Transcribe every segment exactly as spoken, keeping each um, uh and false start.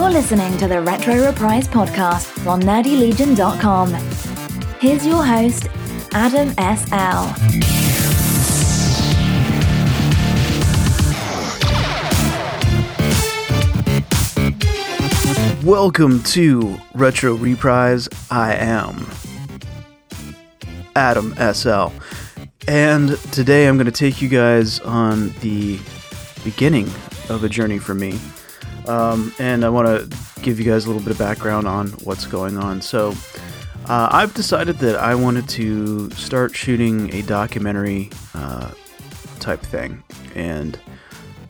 You're listening to the Retro Reprise podcast on Nerdy Legion dot com. Here's your host, Adam S L. Welcome to Retro Reprise. I am Adam S L, and today I'm going to take you guys on the beginning of a journey for me, um, and I want to give you guys a little bit of background on what's going on. So uh, I've decided that I wanted to start shooting a documentary uh, type thing, and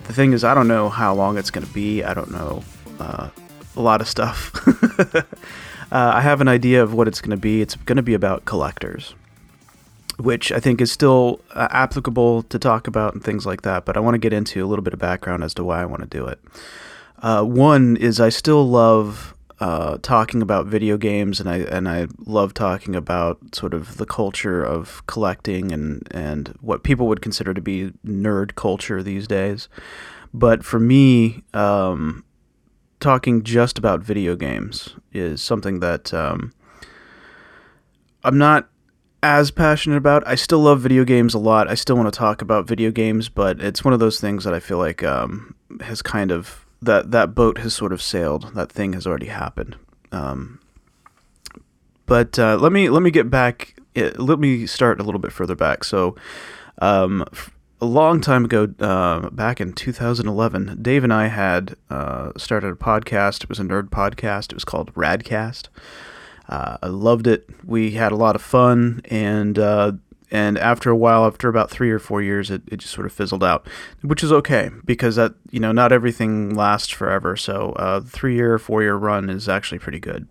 the thing is, I don't know how long it's going to be. I don't know... Uh, a lot of stuff. uh, I have an idea of what it's going to be. It's going to be about collectors, which I think is still uh, applicable to talk about and things like that, but I want to get into a little bit of background as to why I want to do it. Uh, one is I still love uh, talking about video games, and I and I love talking about sort of the culture of collecting and, and what people would consider to be nerd culture these days. But for me... Um, talking just about video games is something that um, I'm not as passionate about. I still love video games a lot. I still want to talk about video games, but it's one of those things that I feel like um, has kind of, that, that boat has sort of sailed. That thing has already happened. Um, but uh, let me, let me get back, let me start a little bit further back. So um, a long time ago, uh, back in two thousand eleven, Dave and I had uh, started a podcast. It was a nerd podcast. It was called Radcast. Uh, I loved it. We had a lot of fun, and uh, and after a while, after about three or four years, it, it just sort of fizzled out, which is okay because that you know not everything lasts forever. So uh, three year, four year run is actually pretty good.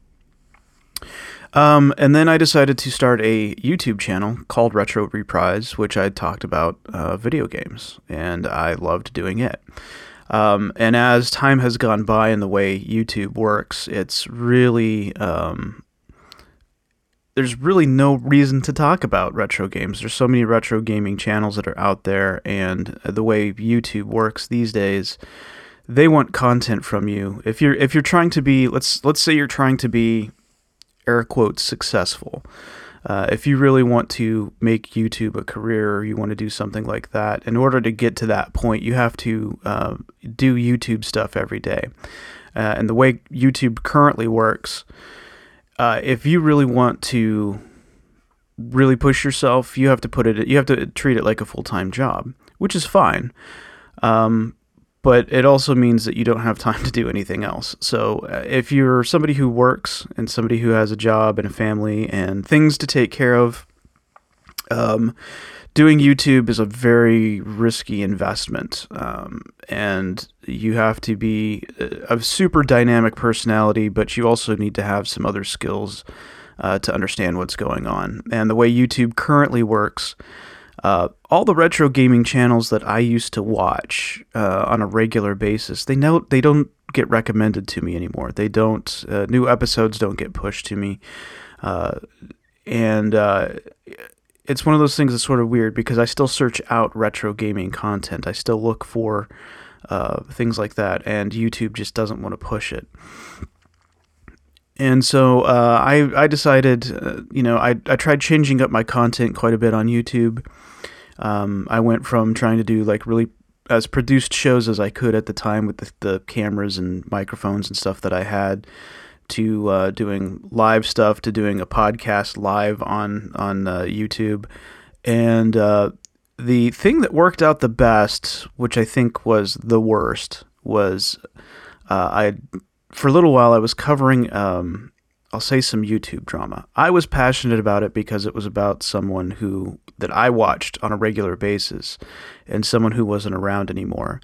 Um, and then I decided to start a YouTube channel called Retro Reprise, which I talked about uh, video games, and I loved doing it. Um, and as time has gone by and the way YouTube works, it's really, um, there's really no reason to talk about retro games. There's so many retro gaming channels that are out there, and the way YouTube works these days, they want content from you. If you're, if you're trying to be, let's, let's say you're trying to be, air quotes, successful. Uh, if you really want to make YouTube a career, or you want to do something like that, in order to get to that point, you have to uh, do YouTube stuff every day. Uh, and the way YouTube currently works, uh, if you really want to really push yourself, you have to put it. You have to treat it like a full-time job, which is fine. Um, But it also means that you don't have time to do anything else. So uh, if you're somebody who works and somebody who has a job and a family and things to take care of, um, doing YouTube is a very risky investment. Um, and you have to be a super dynamic personality, but you also need to have some other skills uh, to understand what's going on. And the way YouTube currently works... Uh, all the retro gaming channels that I used to watch uh, on a regular basis, they know they don't get recommended to me anymore. They don't. Uh, new episodes don't get pushed to me, uh, and uh, it's one of those things that's sort of weird because I still search out retro gaming content. I still look for uh, things like that, and YouTube just doesn't want to push it. And so uh, I I decided, uh, you know, I I tried changing up my content quite a bit on YouTube. Um, I went from trying to do like really as produced shows as I could at the time with the, the cameras and microphones and stuff that I had, to uh, doing live stuff, to doing a podcast live on on uh, YouTube. And uh, the thing that worked out the best, which I think was the worst, was uh, I. For a little while, I was covering, um, I'll say, some YouTube drama. I was passionate about it because it was about someone who that I watched on a regular basis and someone who wasn't around anymore.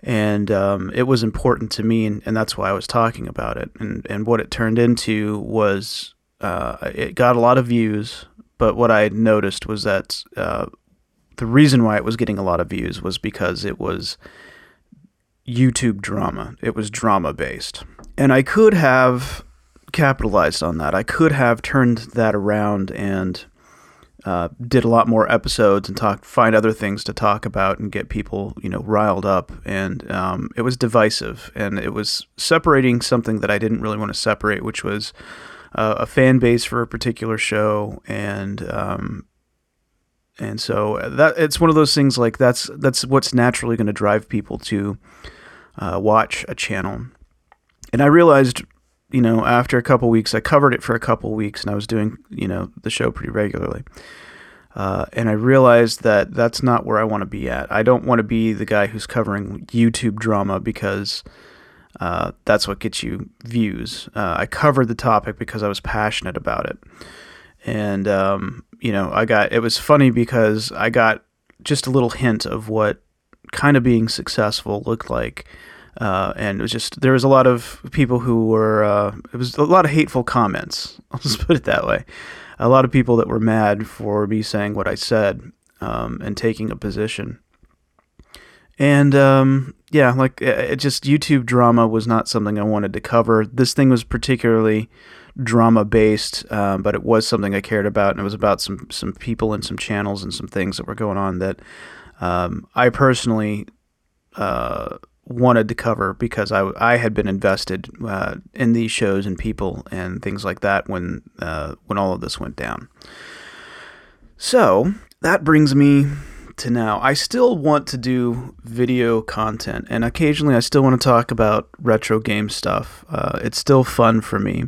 And um, it was important to me, and, and that's why I was talking about it. And, and what it turned into was uh, it got a lot of views, but what I noticed was that uh, the reason why it was getting a lot of views was because it was... YouTube drama. It was drama based. And I could have capitalized on that. I could have turned that around and uh, did a lot more episodes and talked, find other things to talk about and get people, you know, riled up. And um, it was divisive, and it was separating something that I didn't really want to separate, which was uh, a fan base for a particular show. And um, and so that it's one of those things like that's that's what's naturally going to drive people to uh, watch a channel. And I realized, you know, after a couple weeks, I covered it for a couple weeks, and I was doing, you know, the show pretty regularly. Uh, and I realized that that's not where I want to be at. I don't want to be the guy who's covering YouTube drama because uh, that's what gets you views. Uh, I covered the topic because I was passionate about it. And, um, you know, I got, it was funny because I got just a little hint of what kind of being successful looked like. Uh, and it was just, there was a lot of people who were, uh, it was a lot of hateful comments. I'll just put it that way. A lot of people that were mad for me saying what I said, um, and taking a position. And, um, yeah, like it, it just, YouTube drama was not something I wanted to cover. This thing was particularly drama based, um, but it was something I cared about, and it was about some, some people and some channels and some things that were going on that, um, I personally, uh, wanted to cover because I, I had been invested uh, in these shows and people and things like that when uh, when all of this went down. So that brings me to now. I still want to do video content, and occasionally I still want to talk about retro game stuff. Uh, it's still fun for me.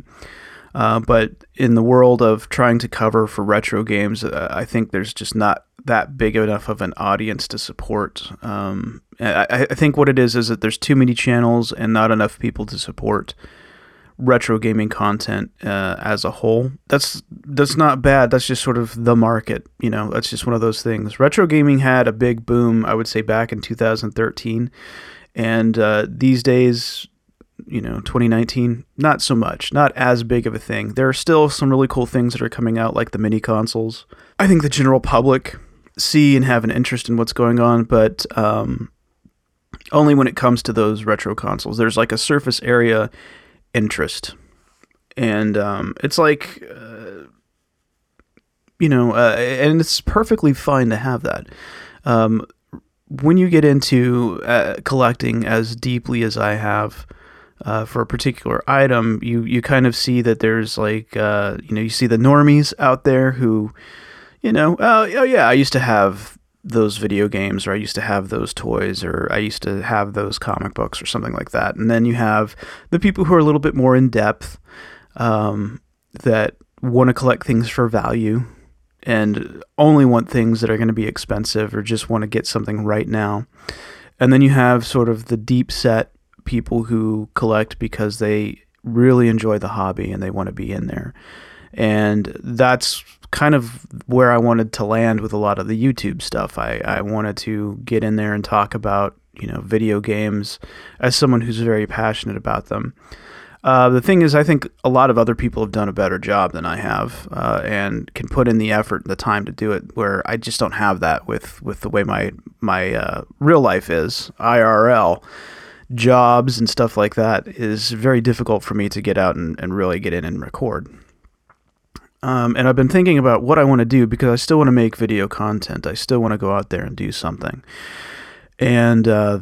Uh, but in the world of trying to cover for retro games, uh, I think there's just not that big enough of an audience to support. Um, I, I think what it is is that there's too many channels and not enough people to support retro gaming content uh, as a whole. That's that's not bad. That's just sort of the market. You know, that's just one of those things. Retro gaming had a big boom, I would say, back in two thousand thirteen, and uh, these days, you know, twenty nineteen, not so much, not as big of a thing. There are still some really cool things that are coming out, like the mini consoles. I think the general public see and have an interest in what's going on, but um, only when it comes to those retro consoles. There's like a surface area interest. And um, it's like, uh, you know, uh, and it's perfectly fine to have that. Um, when you get into uh, collecting as deeply as I have, Uh, for a particular item, you, you kind of see that there's like, uh, you know, you see the normies out there who, you know, oh, oh yeah, I used to have those video games, or I used to have those toys, or I used to have those comic books, or something like that. And then you have the people who are a little bit more in depth, um, that want to collect things for value and only want things that are going to be expensive or just want to get something right now. And then you have sort of the deep set people who collect because they really enjoy the hobby and they want to be in there. And that's kind of where I wanted to land with a lot of the YouTube stuff. I, I wanted to get in there and talk about, you know, video games as someone who's very passionate about them. Uh, the thing is, I think a lot of other people have done a better job than I have, uh, and can put in the effort and the time to do it, where I just don't have that with, with the way my, my uh, real life is, I R L. Jobs and stuff like that is very difficult for me to get out and, and really get in and record. Um, and I've been thinking about what I want to do, because I still want to make video content. I still want to go out there and do something. And uh,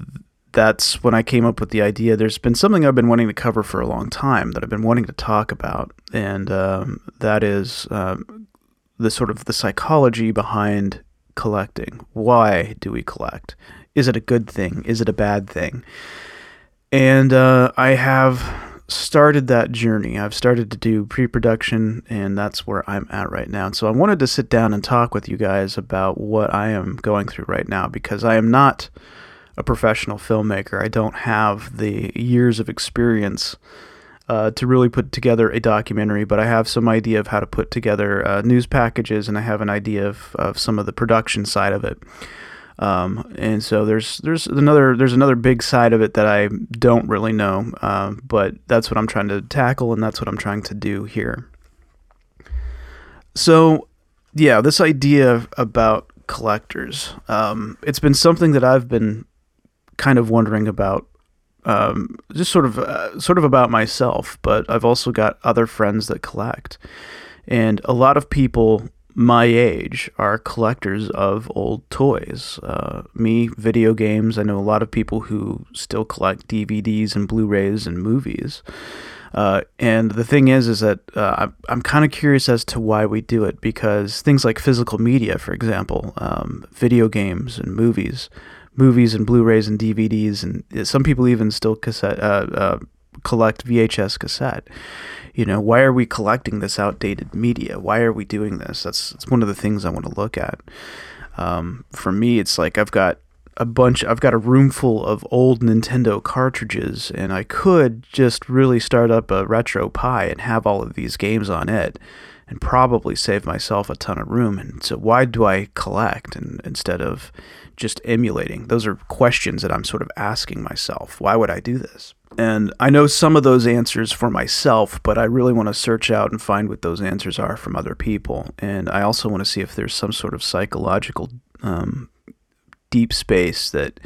that's when I came up with the idea. There's been something I've been wanting to cover for a long time that I've been wanting to talk about. And um, that is um, the sort of the psychology behind collecting. Why do we collect? Is it a good thing? Is it a bad thing? And uh, I have started that journey. I've started to do pre-production, and that's where I'm at right now. And so I wanted to sit down and talk with you guys about what I am going through right now, because I am not a professional filmmaker. I don't have the years of experience uh, to really put together a documentary, but I have some idea of how to put together uh, news packages, and I have an idea of, of some of the production side of it. Um, and so there's, there's another, there's another big side of it that I don't really know. Um, but that's what I'm trying to tackle, and that's what I'm trying to do here. So yeah, this idea about collectors, um, it's been something that I've been kind of wondering about, um, just sort of, uh, sort of about myself, but I've also got other friends that collect, and a lot of people my age are collectors of old toys. Uh, me, video games. I know a lot of people who still collect D V Ds and Blu-rays and movies. Uh, and the thing is, is that uh, I'm, I'm kind of curious as to why we do it, because things like physical media, for example, um, video games and movies, movies and Blu-rays and D V Ds, and some people even still cassette, uh, uh, collect V H S cassette. You know, why are we collecting this outdated media? Why are we doing this? That's, that's one of the things I want to look at. Um, for me, it's like I've got a bunch, I've got a room full of old Nintendo cartridges, and I could just really start up a RetroPie and have all of these games on it and probably save myself a ton of room. And so why do I collect and, instead of just emulating? Those are questions that I'm sort of asking myself. Why would I do this? And I know some of those answers for myself, but I really want to search out and find what those answers are from other people. And I also want to see if there's some sort of psychological um deep space that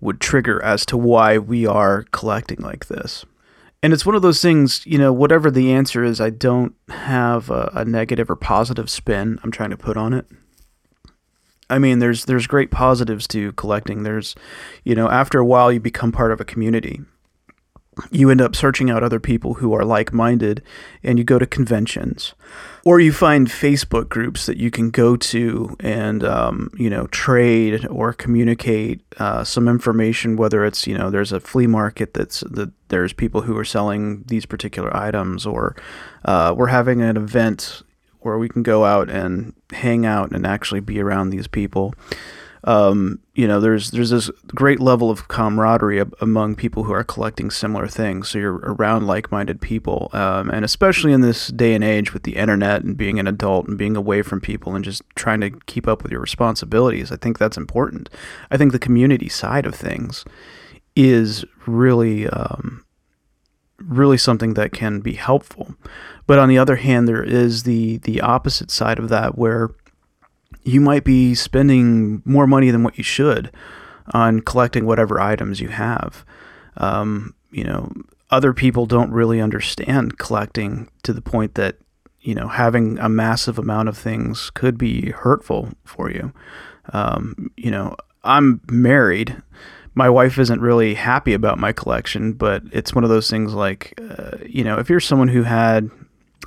would trigger as to why we are collecting like this. And it's one of those things, you know, whatever the answer is, I don't have a, a negative or positive spin I'm trying to put on it. I mean, there's there's great positives to collecting. There's, you know, after a while you become part of a community. You end up searching out other people who are like-minded, and you go to conventions, or you find Facebook groups that you can go to and, um, you know, trade or communicate uh, some information, whether it's, you know, there's a flea market that's that there's people who are selling these particular items, or uh, we're having an event where we can go out and hang out and actually be around these people. Um, you know, there's there's this great level of camaraderie ab- among people who are collecting similar things. So you're around like-minded people, um, and especially in this day and age with the internet and being an adult and being away from people and just trying to keep up with your responsibilities, I think that's important. I think the community side of things is really um, really something that can be helpful. But on the other hand, there is the the opposite side of that, where you might be spending more money than what you should on collecting whatever items you have. Um, you know, other people don't really understand collecting to the point that, you know, having a massive amount of things could be hurtful for you. Um, you know, I'm married. My wife isn't really happy about my collection, but it's one of those things like, uh, you know, if you're someone who had,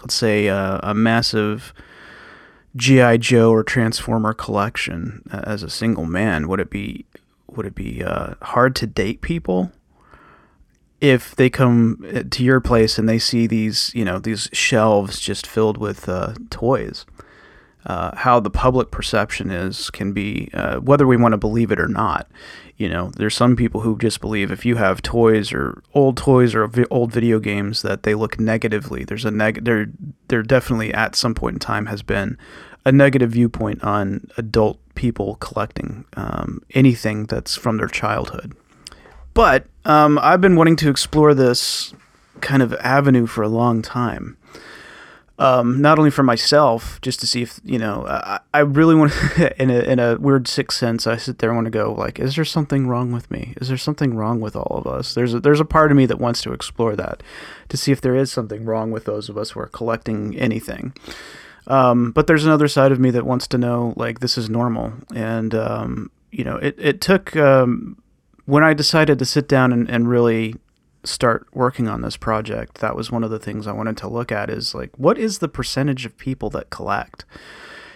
let's say, uh, a massive G I. Joe or Transformer collection uh, as a single man, would it be would it be uh, hard to date people if they come to your place and they see these, you know, these shelves just filled with uh, toys? Uh, how the public perception is can be, uh, whether we want to believe it or not. You know, there's some people who just believe if you have toys or old toys or vi- old video games that they look negatively. There's a neg- there, there definitely at some point in time has been a negative viewpoint on adult people collecting um, anything that's from their childhood. But um, I've been wanting to explore this kind of avenue for a long time. Um, not only for myself, just to see if, you know, I, I really want to, in a, in a weird sixth sense, I sit there and want to go like, is there something wrong with me? Is there something wrong with all of us? There's a, there's a part of me that wants to explore that, to see if there is something wrong with those of us who are collecting anything. Um, but there's another side of me that wants to know, like, this is normal. And, um, you know, it, it took, um, when I decided to sit down and, and really start working on this project, that was one of the things I wanted to look at, is like, what is the percentage of people that collect?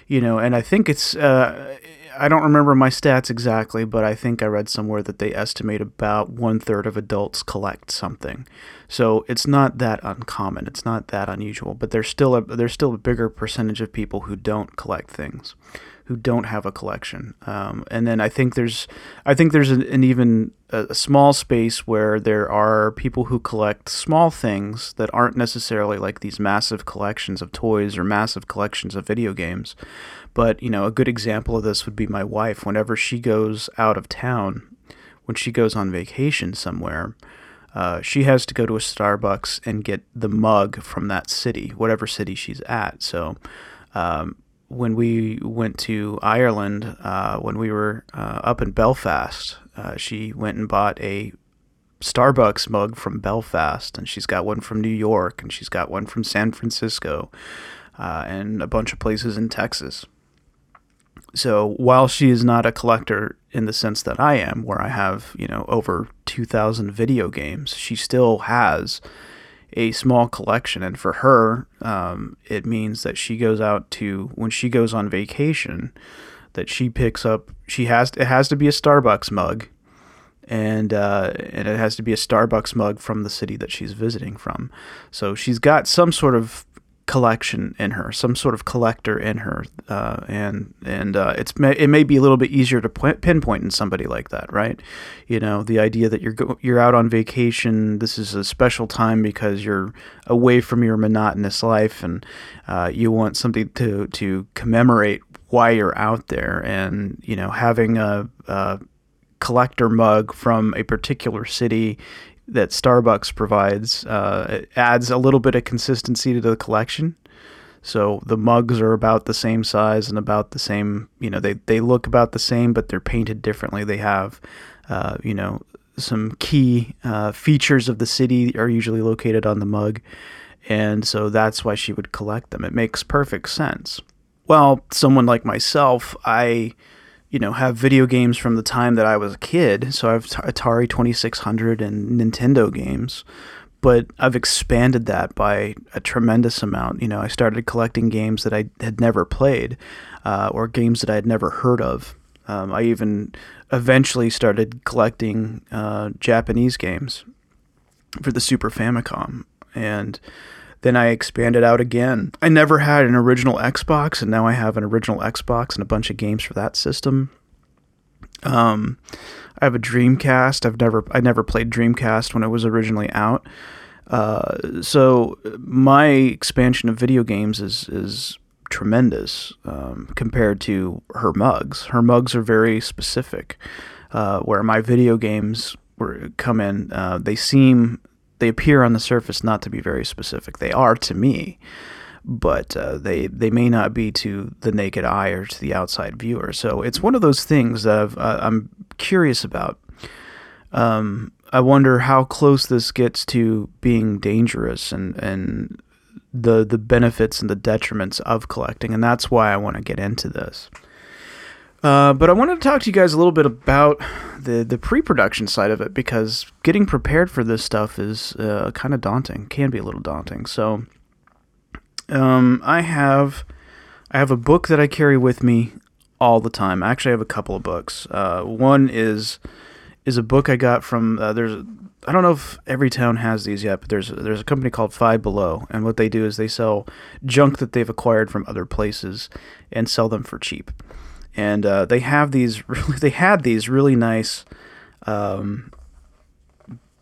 You know, and I think it's, uh, I don't remember my stats exactly, but I think I read somewhere that they estimate about one third of adults collect something. So it's not that uncommon. It's not that unusual, but there's still a, there's still a bigger percentage of people who don't collect things, who don't have a collection. Um, and then I think there's, I think there's an, an even a, a small space where there are people who collect small things that aren't necessarily like these massive collections of toys or massive collections of video games. But, you know, a good example of this would be my wife. Whenever she goes out of town, when she goes on vacation somewhere, uh, she has to go to a Starbucks and get the mug from that city, whatever city she's at. So, um, when we went to Ireland, uh, when we were uh, up in Belfast, uh, she went and bought a Starbucks mug from Belfast, and she's got one from New York, and she's got one from San Francisco. uh, and a bunch of places in Texas. So while she is not a collector in the sense that I am, where I have, you know, over two thousand video games, she still has a small collection. And for her, um, it means that she goes out to, when she goes on vacation, that she picks up, she has, it has to be a Starbucks mug. And uh, and it has to be a Starbucks mug from the city that she's visiting from. So she's got some sort of collection in her, some sort of collector in her, uh, and and uh, it's it may be a little bit easier to pinpoint in somebody like that, right? You know, the idea that you're go- you're out on vacation. This is a special time because you're away from your monotonous life, and uh, you want something to to commemorate why you're out there, and you know, having a, a collector mug from a particular city that Starbucks provides uh, adds a little bit of consistency to the collection. So the mugs are about the same size and about the same, you know, they, they look about the same, but they're painted differently. They have, uh, you know, some key uh, features of the city are usually located on the mug. And so that's why she would collect them. It makes perfect sense. Well, someone like myself, I... you know, have video games from the time that I was a kid. So I have Atari twenty-six hundred and Nintendo games, but I've expanded that by a tremendous amount. You know, I started collecting games that I had never played uh, or games that I had never heard of. Um, I even eventually started collecting uh, Japanese games for the Super Famicom. And then I expanded out again. I never had an original Xbox, and now I have an original Xbox and a bunch of games for that system. Um, I have a Dreamcast. I've never, I never played Dreamcast when it was originally out. Uh, so my expansion of video games is is tremendous um, compared to her mugs. Her mugs are very specific. Uh, where my video games were come in, uh, they seem. They appear on the surface not to be very specific. They are to me, but uh, they they may not be to the naked eye or to the outside viewer. So it's one of those things that I've, uh, I'm curious about. Um, I wonder how close this gets to being dangerous and and the the benefits and the detriments of collecting, and that's why I want to get into this. Uh, but I wanted to talk to you guys a little bit about the, the pre-production side of it, because getting prepared for this stuff is uh, kind of daunting, can be a little daunting. So um, I have I have a book that I carry with me all the time. I actually have a couple of books. Uh, one is is a book I got from uh, there's I don't know if every town has these yet, but there's there's a company called Five Below, and what they do is they sell junk that they've acquired from other places and sell them for cheap. And uh, they have these, really, they had these really nice um,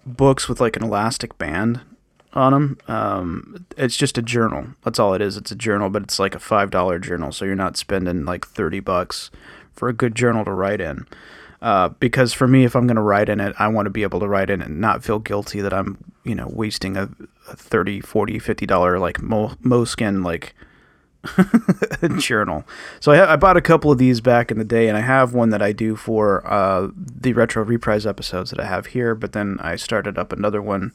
books with like an elastic band on them. Um, it's just a journal. That's all it is. It's a journal, but it's like a five dollar journal, so you're not spending like thirty bucks for a good journal to write in. Uh, because for me, if I'm going to write in it, I want to be able to write in it and not feel guilty that I'm, you know, wasting a, a thirty, forty, fifty dollar like mo- Moleskine like. journal. So I, ha- I bought a couple of these back in the day, and I have one that I do for uh, the Retro Reprise episodes that I have here, but then I started up another one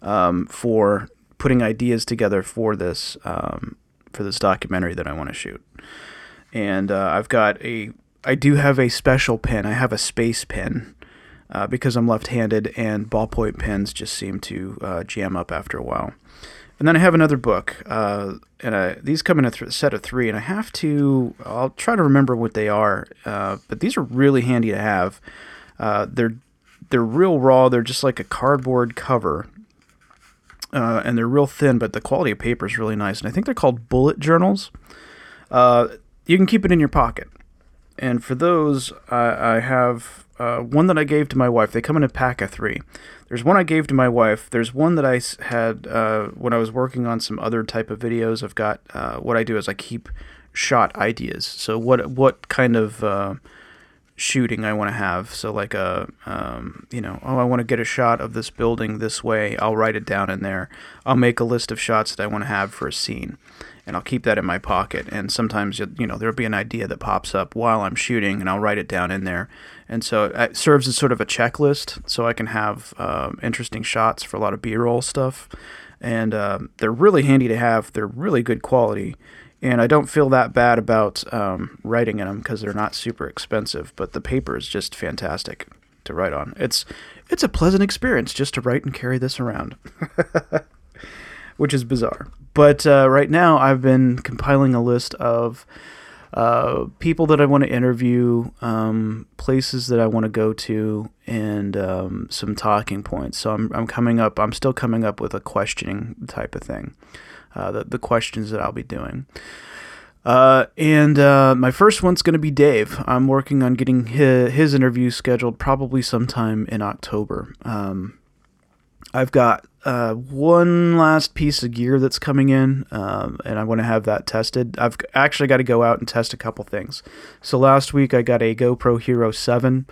um, for putting ideas together for this um, for this documentary that I want to shoot. And uh, I've got a I do have a special pen. I have a space pen uh, because I'm left-handed, and ballpoint pens just seem to uh, jam up after a while. And then I have another book, uh, and I, these come in a th- set of three, and I have to, I'll try to remember what they are, uh, but these are really handy to have. Uh, they're they're real raw, they're just like a cardboard cover, uh, and they're real thin, but the quality of paper is really nice, and I think they're called bullet journals. Uh, you can keep it in your pocket, and for those, I, I have... Uh, one that I gave to my wife. They come in a pack of three. There's one I gave to my wife. There's one that I had uh, when I was working on some other type of videos. I've got uh, what I do is I keep shot ideas. So what what kind of uh, shooting I want to have. So like a um, you know oh I want to get a shot of this building this way. I'll write it down in there. I'll make a list of shots that I want to have for a scene. And I'll keep that in my pocket, and sometimes, you know, there'll be an idea that pops up while I'm shooting, and I'll write it down in there. And so it serves as sort of a checklist, so I can have um, interesting shots for a lot of B-roll stuff. and um, they're really handy to have. They're really good quality, and I don't feel that bad about um, writing in them because they're not super expensive, but the paper is just fantastic to write on. It's it's a pleasant experience just to write and carry this around, which is bizarre. But uh, right now I've been compiling a list of uh, people that I want to interview, um, places that I want to go to, and um, some talking points. So I'm I'm coming up. I'm still coming up with a questioning type of thing, uh, the the questions that I'll be doing. Uh, and uh, my first one's going to be Dave. I'm working on getting his, his interview scheduled probably sometime in October. Um, I've got uh, one last piece of gear that's coming in, um, and I want to have that tested. I've actually got to go out and test a couple things. So last week I got a GoPro Hero seven,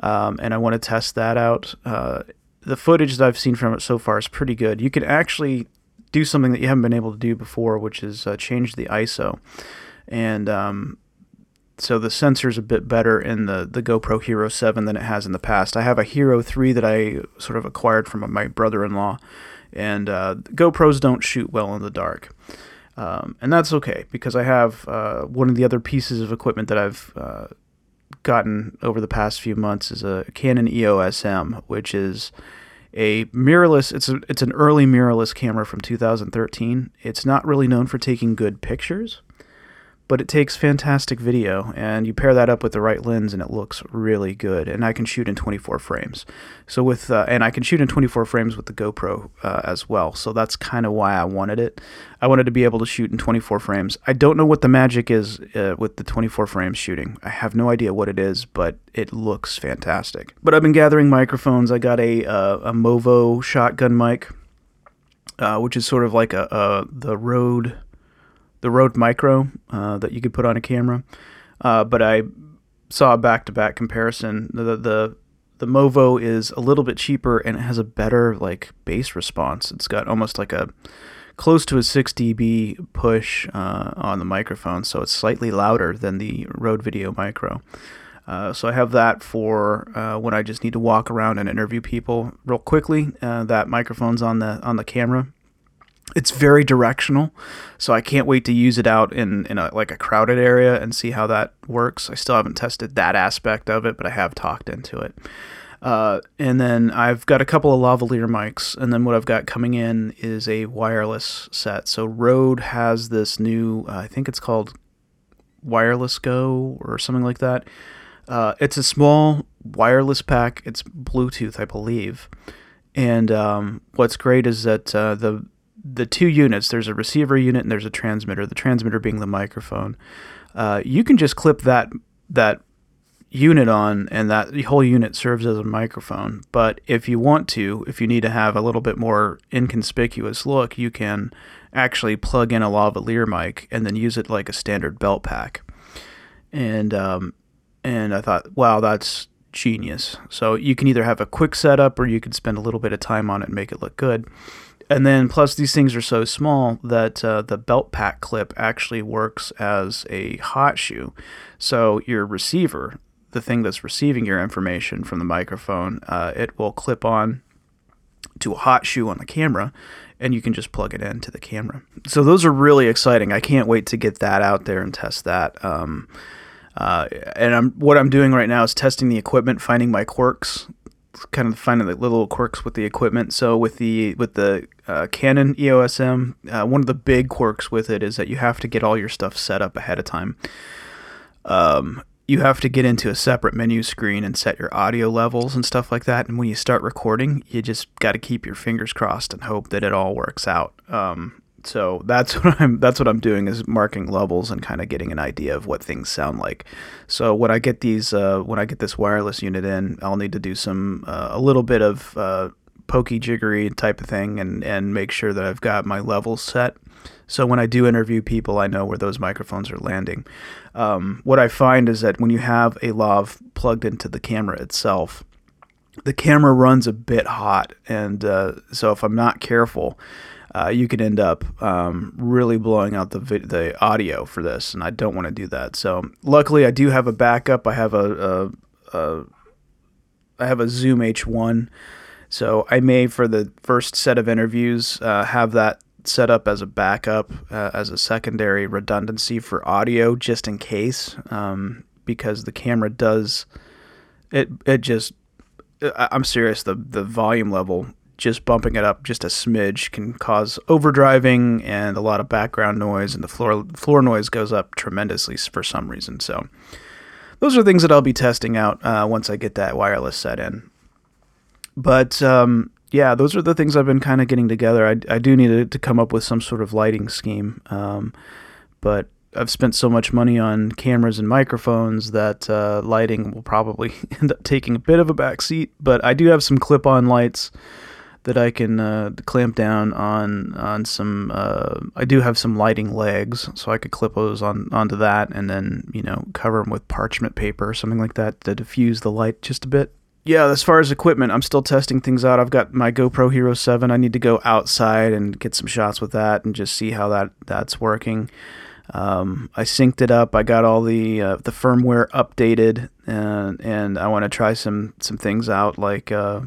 um, and I want to test that out. Uh, the footage that I've seen from it so far is pretty good. You can actually do something that you haven't been able to do before, which is uh, change the I S O. And um, so the sensor's a bit better in the, the GoPro Hero seven than it has in the past. I have a Hero three that I sort of acquired from my brother-in-law, and uh, GoPros don't shoot well in the dark. Um, and that's okay, because I have uh, one of the other pieces of equipment that I've uh, gotten over the past few months is a Canon E O S M, which is a mirrorless, it's a, it's an early mirrorless camera from two thousand thirteen. It's not really known for taking good pictures, but it takes fantastic video, and you pair that up with the right lens and it looks really good. And I can shoot in twenty-four frames. So with, uh, and I can shoot in twenty-four frames with the GoPro uh, as well. So that's kind of why I wanted it. I wanted to be able to shoot in twenty-four frames. I don't know what the magic is uh, with the twenty-four frames shooting. I have no idea what it is, but it looks fantastic. But I've been gathering microphones. I got a, uh, a Movo shotgun mic, uh, which is sort of like a, uh, the Rode, the Rode Micro uh, that you could put on a camera, uh, but I saw a back-to-back comparison. The, the the Movo is a little bit cheaper and it has a better like bass response. It's got almost like a close to a six decibel push uh, on the microphone, so it's slightly louder than the Rode Video Micro. Uh, so I have that for uh, when I just need to walk around and interview people real quickly. Uh, that microphone's on the on the camera. It's very directional, so I can't wait to use it out in, in a, like a crowded area and see how that works. I still haven't tested that aspect of it, but I have talked into it. Uh, and then I've got a couple of lavalier mics, and then what I've got coming in is a wireless set. So Rode has this new, uh, I think it's called Wireless Go or something like that. Uh, it's a small wireless pack. It's Bluetooth, I believe. And um, what's great is that uh, the the two units, there's a receiver unit and there's a transmitter, the transmitter being the microphone. Uh, you can just clip that that unit on, and that the whole unit serves as a microphone. But if you want to, if you need to have a little bit more inconspicuous look, you can actually plug in a lavalier mic and then use it like a standard belt pack. And um, and I thought, wow, that's genius. So you can either have a quick setup or you can spend a little bit of time on it and make it look good. And then, plus, these things are so small that uh, the belt pack clip actually works as a hot shoe. So your receiver, the thing that's receiving your information from the microphone, uh, it will clip on to a hot shoe on the camera, and you can just plug it into the camera. So those are really exciting. I can't wait to get that out there and test that. Um, uh, and I'm, what I'm doing right now is testing the equipment, finding my quirks, kind of finding the little quirks with the equipment. So with the with the uh, Canon E O S M, uh, one of the big quirks with it is that you have to get all your stuff set up ahead of time. Um, you have to get into a separate menu screen and set your audio levels and stuff like that. And when you start recording, you just got to keep your fingers crossed and hope that it all works out. Um, so that's what I'm that's what I'm doing is marking levels and kind of getting an idea of what things sound like. So when I get these uh, when I get this wireless unit in, I'll need to do some uh, a little bit of uh, pokey jiggery type of thing and and make sure that I've got my levels set. So when I do interview people, I know where those microphones are landing. Um, what I find is that when you have a lav plugged into the camera itself, the camera runs a bit hot, and uh, so if I'm not careful, Uh, you could end up um, really blowing out the vi- the audio for this, and I don't want to do that. So luckily, I do have a backup. I have a, a, a I have a Zoom H one So I may, for the first set of interviews, uh, have that set up as a backup, uh, as a secondary redundancy for audio, just in case, um, because the camera does, it it just, I'm serious, the, the volume level, just bumping it up just a smidge can cause overdriving and a lot of background noise, and the floor floor noise goes up tremendously for some reason. So those are things that I'll be testing out uh, once I get that wireless set in. But um, yeah, those are the things I've been kind of getting together. I, I do need to, to come up with some sort of lighting scheme, um, but I've spent so much money on cameras and microphones that uh, lighting will probably end up taking a bit of a backseat. But I do have some clip-on lights that I can uh, clamp down on on some. Uh, I do have some lighting legs, so I could clip those on onto that, and then you know cover them with parchment paper or something like that to diffuse the light just a bit. Yeah, as far as equipment, I'm still testing things out. I've got my GoPro Hero seven. I need to go outside and get some shots with that and just see how that that's working. Um, I synced it up. I got all the uh, the firmware updated, and and I want to try some some things out like. Uh,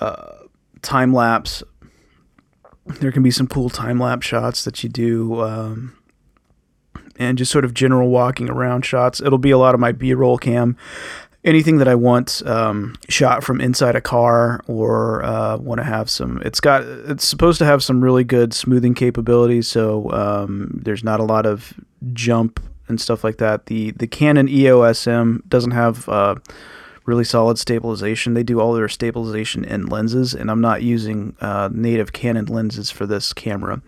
uh, time lapse. There can be some cool time lapse shots that you do, um, and just sort of general walking around shots. It'll be a lot of my B-roll cam. Anything that I want um, shot from inside a car, or uh, want to have some. It's got. It's supposed to have some really good smoothing capabilities. So um, there's not a lot of jump and stuff like that. The the Canon E O S M doesn't have. Uh, really solid stabilization. They do all their stabilization in lenses, and I'm not using uh, native Canon lenses for this camera.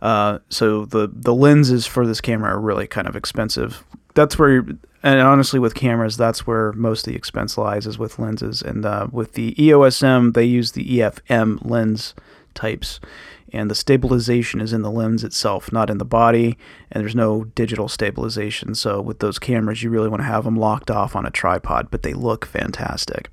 Uh, so the, the lenses for this camera are really kind of expensive. That's where, you're, and honestly with cameras, that's where most of the expense lies, is with lenses. And uh, with the E O S M, they use the E F M lens types, and the stabilization is in the lens itself, not in the body, and there's no digital stabilization. So with those cameras, you really want to have them locked off on a tripod, but they look fantastic.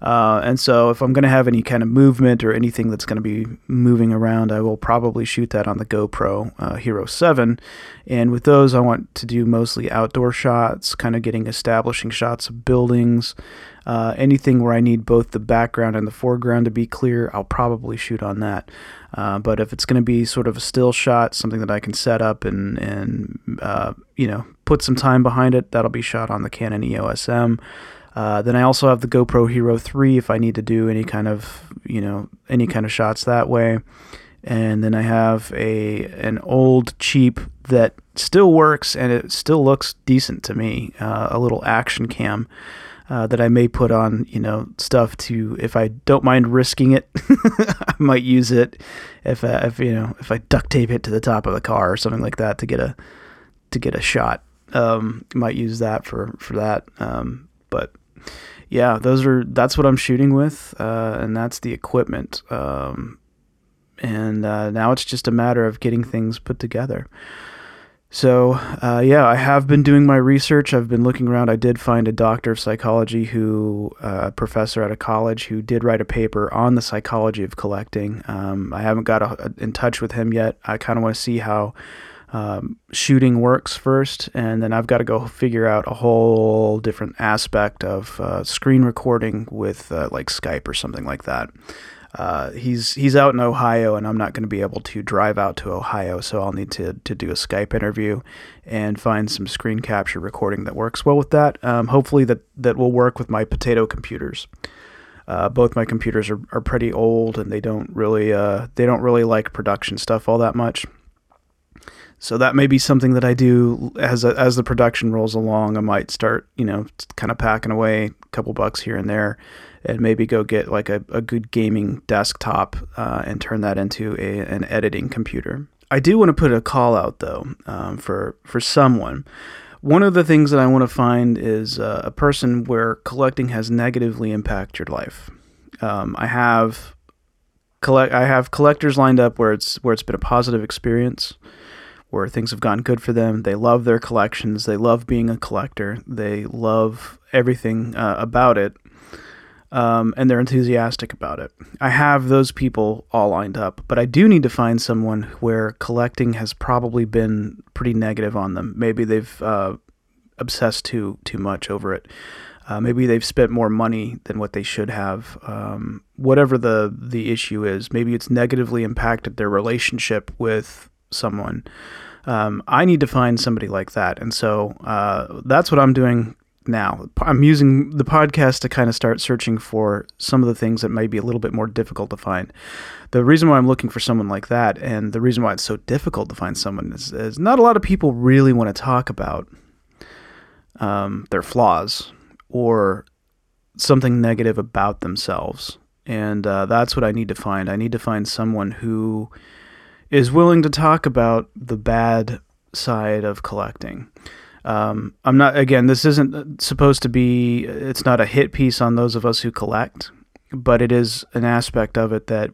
Uh, and so if I'm going to have any kind of movement or anything that's going to be moving around, I will probably shoot that on the GoPro uh, Hero seven. And with those, I want to do mostly outdoor shots, kind of getting establishing shots of buildings. Uh, anything where I need both the background and the foreground to be clear, I'll probably shoot on that. Uh, but if it's going to be sort of a still shot, something that I can set up and, and uh, you know, put some time behind it, that'll be shot on the Canon E O S M. Uh, then I also have the GoPro Hero three if I need to do any kind of, you know, any kind of shots that way. And then I have a an old cheap that still works, and it still looks decent to me, uh, a little action cam. Uh, that I may put on, you know, stuff to, if I don't mind risking it, I might use it if, uh, if, you know, if I duct tape it to the top of the car or something like that to get a, to get a shot. Um, might use that for, for that. Um, but yeah, those are, that's what I'm shooting with. Uh, and that's the equipment. Um, and, uh, now it's just a matter of getting things put together. So, uh, yeah, I have been doing my research. I've been looking around. I did find a doctor of psychology who, uh, a professor out of college, who did write a paper on the psychology of collecting. Um, I haven't got a, in touch with him yet. I kind of want to see how um, shooting works first, and then I've got to go figure out a whole different aspect of uh, screen recording with uh, like Skype or something like that. Uh, he's he's out in Ohio, and I'm not going to be able to drive out to Ohio, so I'll need to, to do a Skype interview and find some screen capture recording that works well with that. Um, hopefully that, that will work with my potato computers. Uh, both my computers are, are pretty old, and they don't really uh, they don't really like production stuff all that much. So that may be something that I do as a, as the production rolls along. I might start, you know, kind of packing away a couple bucks here and there, and maybe go get like a, a good gaming desktop uh, and turn that into a, an editing computer. I do want to put a call out though um, for for someone. One of the things that I want to find is uh, a person where collecting has negatively impacted your life. Um, I have collect I have collectors lined up where it's where it's been a positive experience, where things have gone good for them. They love their collections. They love being a collector. They love everything uh, about it, um, and they're enthusiastic about it. I have those people all lined up, but I do need to find someone where collecting has probably been pretty negative on them. Maybe they've uh, obsessed too too much over it. Uh, maybe they've spent more money than what they should have. Um, whatever the, the issue is, maybe it's negatively impacted their relationship with someone. Um, I need to find somebody like that. And so uh, that's what I'm doing now. I'm using the podcast to kind of start searching for some of the things that might be a little bit more difficult to find. The reason why I'm looking for someone like that, and the reason why it's so difficult to find someone, is, is not a lot of people really want to talk about um, their flaws or something negative about themselves. And uh, that's what I need to find. I need to find someone who is willing to talk about the bad side of collecting. Um, I'm not, again, this isn't supposed to be, it's not a hit piece on those of us who collect, but it is an aspect of it that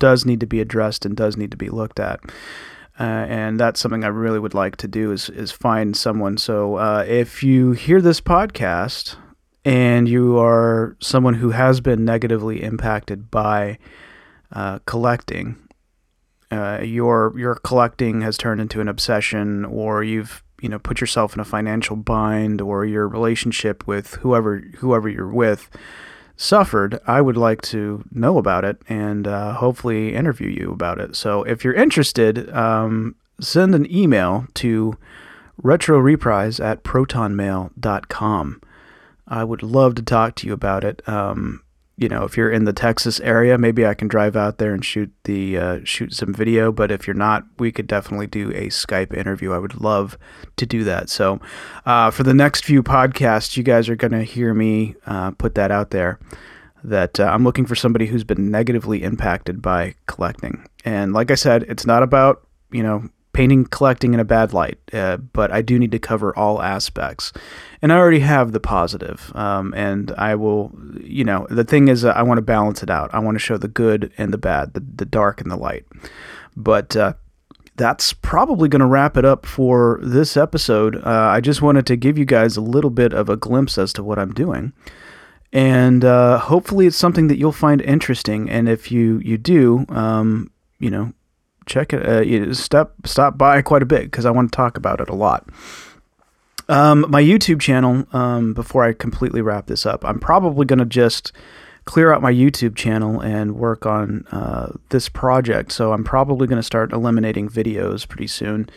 does need to be addressed and does need to be looked at. Uh, and that's something I really would like to do is, is find someone. So uh, if you hear this podcast and you are someone who has been negatively impacted by uh, collecting, uh, your your collecting has turned into an obsession, or you've you know put yourself in a financial bind, or your relationship with whoever whoever you're with suffered, I would like to know about it and uh, hopefully interview you about it. So if you're interested, um, send an email to Retro Reprise at protonmail dot com. I would love to talk to you about it. Um, you know, if you're in the Texas area, maybe I can drive out there and shoot the uh, shoot some video. But if you're not, we could definitely do a Skype interview. I would love to do that. So uh, for the next few podcasts, you guys are going to hear me uh, put that out there, that uh, I'm looking for somebody who's been negatively impacted by collecting. And like I said, it's not about, you know, painting collecting in a bad light, uh, but I do need to cover all aspects, and I already have the positive, um, and I will, you know, the thing is uh, I want to balance it out. I want to show the good and the bad, the, the dark and the light, but uh, that's probably going to wrap it up for this episode. Uh, I just wanted to give you guys a little bit of a glimpse as to what I'm doing, and uh, hopefully it's something that you'll find interesting, and if you, you do, um, you know, check it, uh, you stop, stop by quite a bit, because I want to talk about it a lot. Um, my YouTube channel, um, before I completely wrap this up, I'm probably going to just clear out my YouTube channel and work on uh, this project. So I'm probably going to start eliminating videos pretty soon.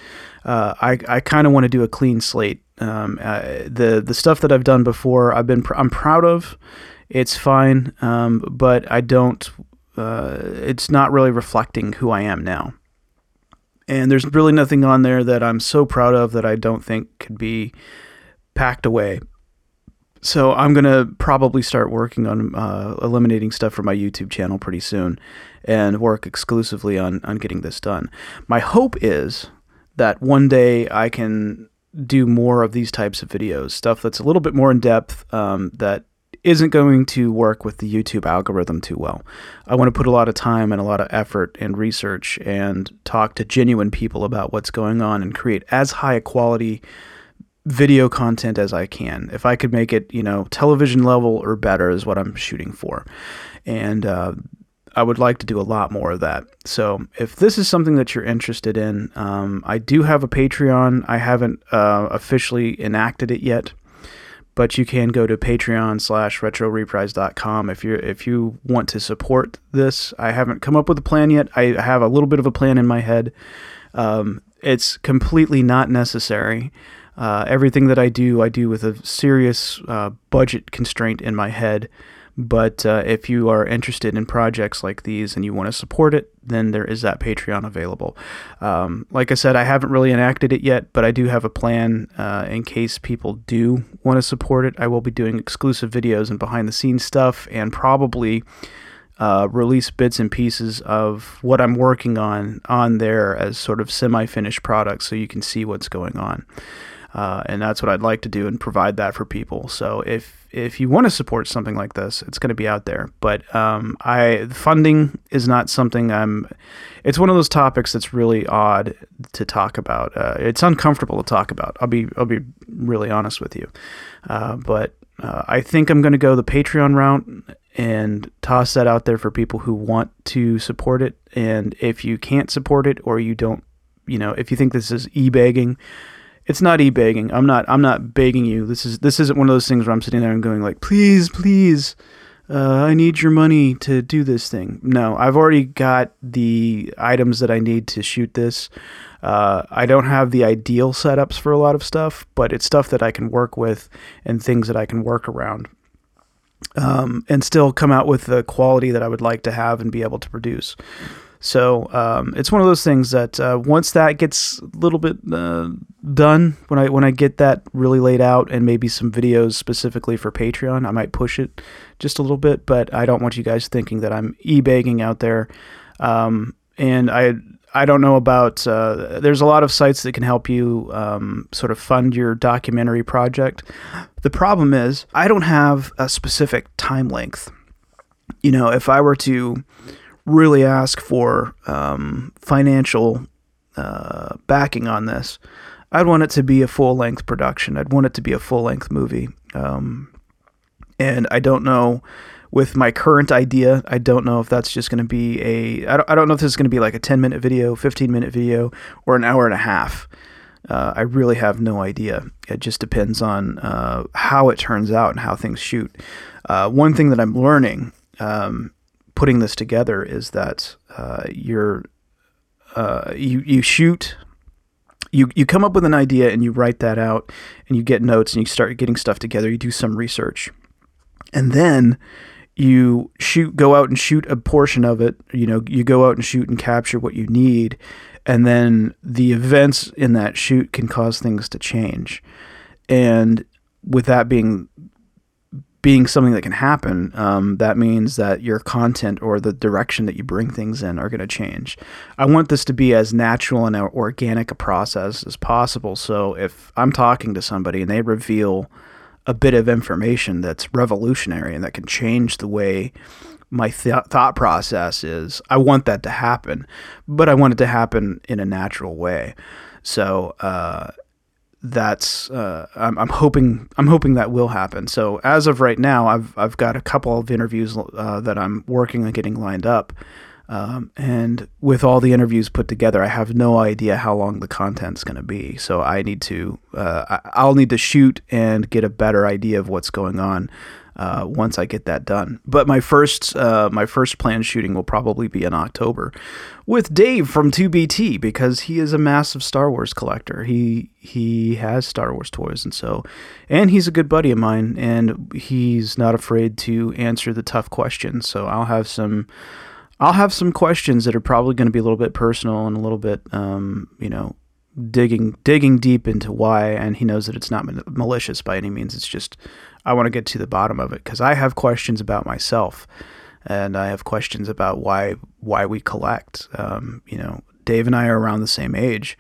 Uh, I, I kind of want to do a clean slate. Um, uh, the, the stuff that I've done before, I've been, pr- I'm proud of, it's fine. Um, but I don't, uh, it's not really reflecting who I am now. And there's really nothing on there that I'm so proud of that I don't think could be packed away. So I'm going to probably start working on uh, eliminating stuff from my YouTube channel pretty soon, and work exclusively on, on getting this done. My hope is that one day I can do more of these types of videos, stuff that's a little bit more in depth, um, that isn't going to work with the YouTube algorithm too well. I want to put a lot of time and a lot of effort and research and talk to genuine people about what's going on and create as high a quality video content as I can. If I could make it, you know, television level or better is what I'm shooting for. And uh, I would like to do a lot more of that. So if this is something that you're interested in, um, I do have a Patreon. I haven't uh, officially enacted it yet, but you can go to Patreon slash retroreprise.com if you if you want to support this. I haven't come up with a plan yet. I have a little bit of a plan in my head. Um, it's completely not necessary. Uh, everything that I do, I do with a serious uh, budget constraint in my head. But uh, if you are interested in projects like these and you want to support it, then there is that Patreon available. Um, like I said, I haven't really enacted it yet, but I do have a plan uh, in case people do want to support it. I will be doing exclusive videos and behind-the-scenes stuff, and probably uh, release bits and pieces of what I'm working on on there as sort of semi-finished products, so you can see what's going on. Uh, and that's what I'd like to do, and provide that for people. So if if you want to support something like this, it's going to be out there. But um, I funding is not something I'm. It's one of those topics that's really odd to talk about. Uh, it's uncomfortable to talk about. I'll be I'll be really honest with you. Uh, but uh, I think I'm going to go the Patreon route and toss that out there for people who want to support it. And if you can't support it, or you don't, you know, if you think this is e-begging, it's not e-begging. I'm not I'm not begging you. This is this isn't one of those things where I'm sitting there and going like, please, please, uh, I need your money to do this thing. No, I've already got the items that I need to shoot this. Uh, I don't have the ideal setups for a lot of stuff, but it's stuff that I can work with and things that I can work around. Um, and still come out with the quality that I would like to have and be able to produce. So um, it's one of those things that uh, once that gets a little bit uh, done, when I when I get that really laid out and maybe some videos specifically for Patreon, I might push it just a little bit, but I don't want you guys thinking that I'm e-begging out there. Um, and I I don't know about, uh, there's a lot of sites that can help you um, sort of fund your documentary project. The problem is I don't have a specific time length. You know, if I were to really ask for um, financial uh, backing on this, I'd want it to be a full-length production. I'd want it to be a full-length movie. Um, and I don't know... With my current idea, I don't know if that's just going to be a... I don't, I don't know if this is going to be like a ten-minute video, fifteen-minute video, or an hour and a half. Uh, I really have no idea. It just depends on uh, how it turns out and how things shoot. Uh, one thing that I'm learning um, putting this together is that uh, you're, uh, you, you shoot... You you come up with an idea and you write that out and you get notes and you start getting stuff together. You do some research. And then... you shoot, go out and shoot a portion of it. You know, you go out and shoot and capture what you need. And then the events in that shoot can cause things to change. And with that being, being something that can happen, um, that means that your content or the direction that you bring things in are going to change. I want this to be as natural and organic a process as possible. So if I'm talking to somebody and they reveal a bit of information that's revolutionary and that can change the way my th- thought process is, I want that to happen, but I want it to happen in a natural way. So, uh, that's, uh, I'm, I'm hoping, I'm hoping that will happen. So as of right now, I've, I've got a couple of interviews, uh, that I'm working on getting lined up. Um, and with all the interviews put together, I have no idea how long the content's going to be. So I need to, uh, I'll need to shoot and get a better idea of what's going on, uh, once I get that done. But my first, uh, my first planned shooting will probably be in October with Dave from two B T, because he is a massive Star Wars collector. He, he has Star Wars toys. And so, and he's a good buddy of mine and he's not afraid to answer the tough questions. So I'll have some, I'll have some questions that are probably going to be a little bit personal and a little bit, um, you know, digging digging deep into why. And he knows that it's not malicious by any means. It's just I want to get to the bottom of it because I have questions about myself, and I have questions about why why we collect. Um, you know, Dave and I are around the same age.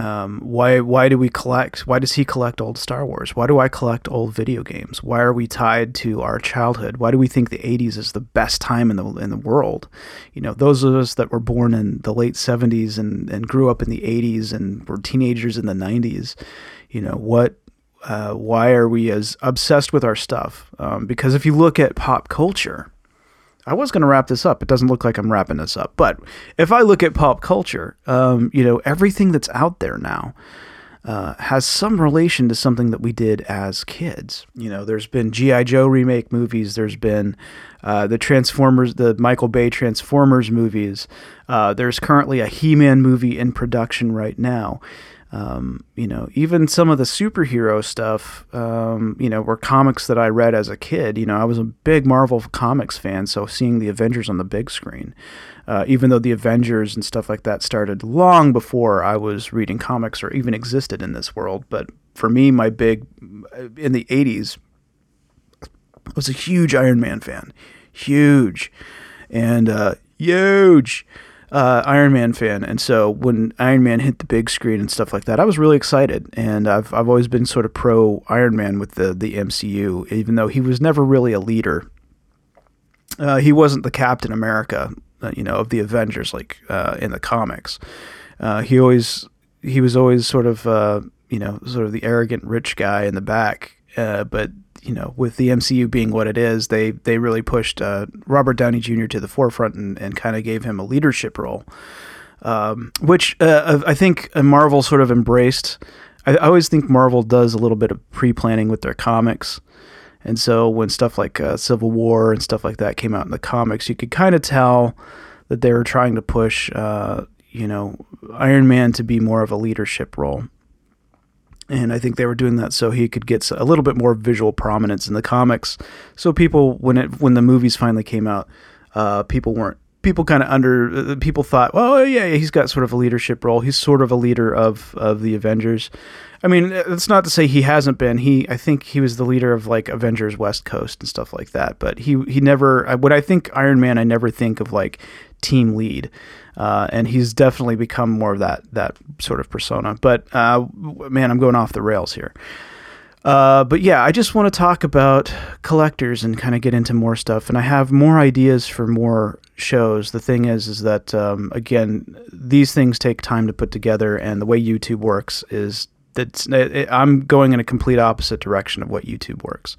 Um, why why do we collect? Why does he collect old Star Wars? Why do I collect old video games? Why are we tied to our childhood? Why do we think the eighties is the best time in the in the world? You know, those of us that were born in the late seventies and, and grew up in the eighties and were teenagers in the nineties, you know, what? Uh, why are we as obsessed with our stuff? Um, because if you look at pop culture, I was going to wrap this up. It doesn't look like I'm wrapping this up. But if I look at pop culture, um, you know, everything that's out there now uh, has some relation to something that we did as kids. You know, there's been G I Joe remake movies. There's been uh, the Transformers, the Michael Bay Transformers movies. Uh, there's currently a He-Man movie in production right now. Um, you know, even some of the superhero stuff, um, you know, were comics that I read as a kid. You know, I was a big Marvel Comics fan, so seeing the Avengers on the big screen, uh, even though the Avengers and stuff like that started long before I was reading comics or even existed in this world. But for me, my big, in the eighties, I was a huge Iron Man fan, huge, and uh, huge. Uh, Iron Man fan, and so when Iron Man hit the big screen and stuff like that, I was really excited, and I've I've always been sort of pro Iron Man with the the M C U, even though he was never really a leader. Uh, he wasn't the Captain America, uh, you know, of the Avengers, like uh, in the comics. Uh, he always he was always sort of uh, you know sort of the arrogant rich guy in the back, uh, but. You know, with the M C U being what it is, they they really pushed uh, Robert Downey Junior to the forefront and, and kind of gave him a leadership role, um, which uh, I think Marvel sort of embraced. I, I always think Marvel does a little bit of pre-planning with their comics. And so when stuff like uh, Civil War and stuff like that came out in the comics, you could kind of tell that they were trying to push, uh, you know, Iron Man to be more of a leadership role. And I think they were doing that so he could get a little bit more visual prominence in the comics. So people, when it when the movies finally came out, uh, people weren't people kind of under people thought, well, yeah, he's got sort of a leadership role. He's sort of a leader of of the Avengers. I mean, it's not to say he hasn't been. He I think he was the leader of like Avengers West Coast and stuff like that. But he he never. When I think Iron Man, I never think of like team lead. Uh, and he's definitely become more of that that sort of persona. But, uh, man, I'm going off the rails here. Uh, but, yeah, I just want to talk about collectors and kind of get into more stuff. And I have more ideas for more shows. The thing is, is that, um, again, these things take time to put together. And the way YouTube works is that it, I'm going in a complete opposite direction of what YouTube works.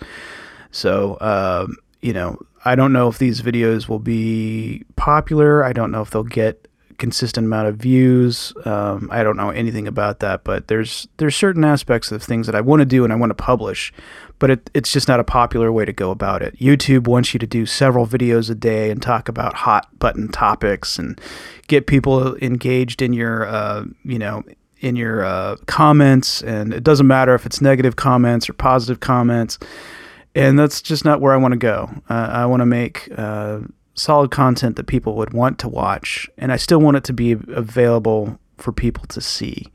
So, um, you know, I don't know if these videos will be popular. I don't know if they'll get consistent amount of views. Um, I don't know anything about that, but there's there's certain aspects of things that I want to do and I want to publish, but it, it's just not a popular way to go about it. YouTube wants you to do several videos a day and talk about hot button topics and get people engaged in your uh, you know in your uh, comments, and it doesn't matter if it's negative comments or positive comments, and that's just not where I want to go. Uh, I want to make uh, solid content that people would want to watch, and I still want it to be available for people to see.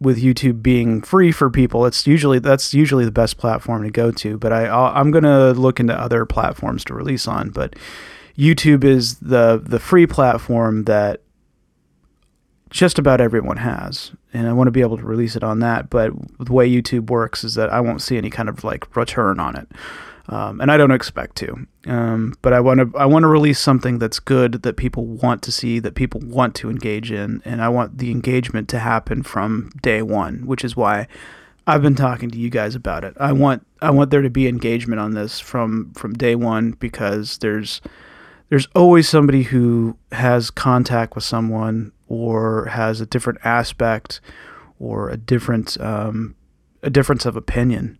With YouTube being free for people, it's usually that's usually the best platform to go to, but I I'll, I'm going to look into other platforms to release on, but YouTube is the the free platform that just about everyone has, and I want to be able to release it on that, but the way YouTube works is that I won't see any kind of like return on it. Um, and I don't expect to, um, but I want to. I want to release something that's good, that people want to see, that people want to engage in, and I want the engagement to happen from day one, which is why I've been talking to you guys about it. I want. I want there to be engagement on this from, from day one, because there's there's always somebody who has contact with someone or has a different aspect or a different um, a difference of opinion.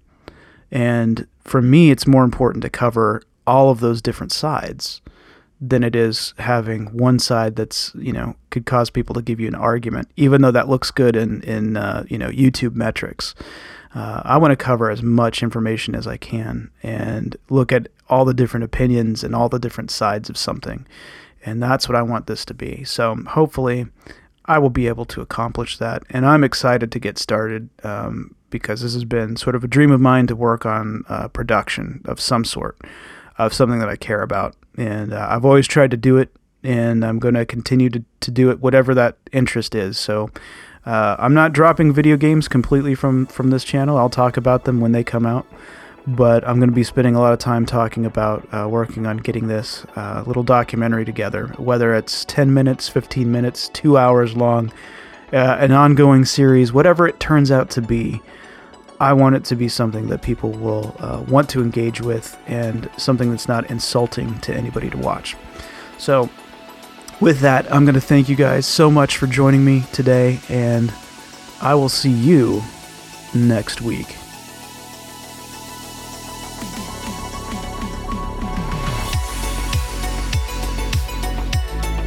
And for me, it's more important to cover all of those different sides than it is having one side that's, you know, could cause people to give you an argument, even though that looks good in, in uh, you know, YouTube metrics. Uh, I want to cover as much information as I can and look at all the different opinions and all the different sides of something. And that's what I want this to be. So hopefully I will be able to accomplish that. And I'm excited to get started, um, because this has been sort of a dream of mine to work on uh, production of some sort, of something that I care about. And uh, I've always tried to do it, and I'm going to continue to, to do it, whatever that interest is. So uh, I'm not dropping video games completely from, from this channel. I'll talk about them when they come out. But I'm going to be spending a lot of time talking about uh, working on getting this uh, little documentary together, whether it's ten minutes, fifteen minutes, two hours long, uh, an ongoing series, whatever it turns out to be. I want it to be something that people will uh, want to engage with, and something that's not insulting to anybody to watch. So with that, I'm going to thank you guys so much for joining me today, and I will see you next week.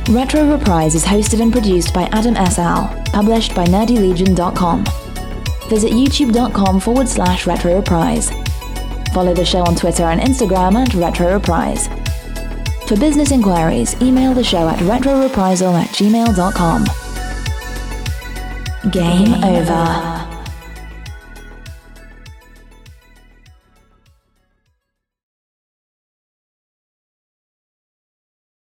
Retro Reprise is hosted and produced by Adam S L, published by Nerdy Legion dot com. Visit youtube.com forward slash Retro Reprise. Follow the show on Twitter and Instagram at Retro Reprise. For business inquiries, email the show at retroreprisal at gmail dot com. Game over.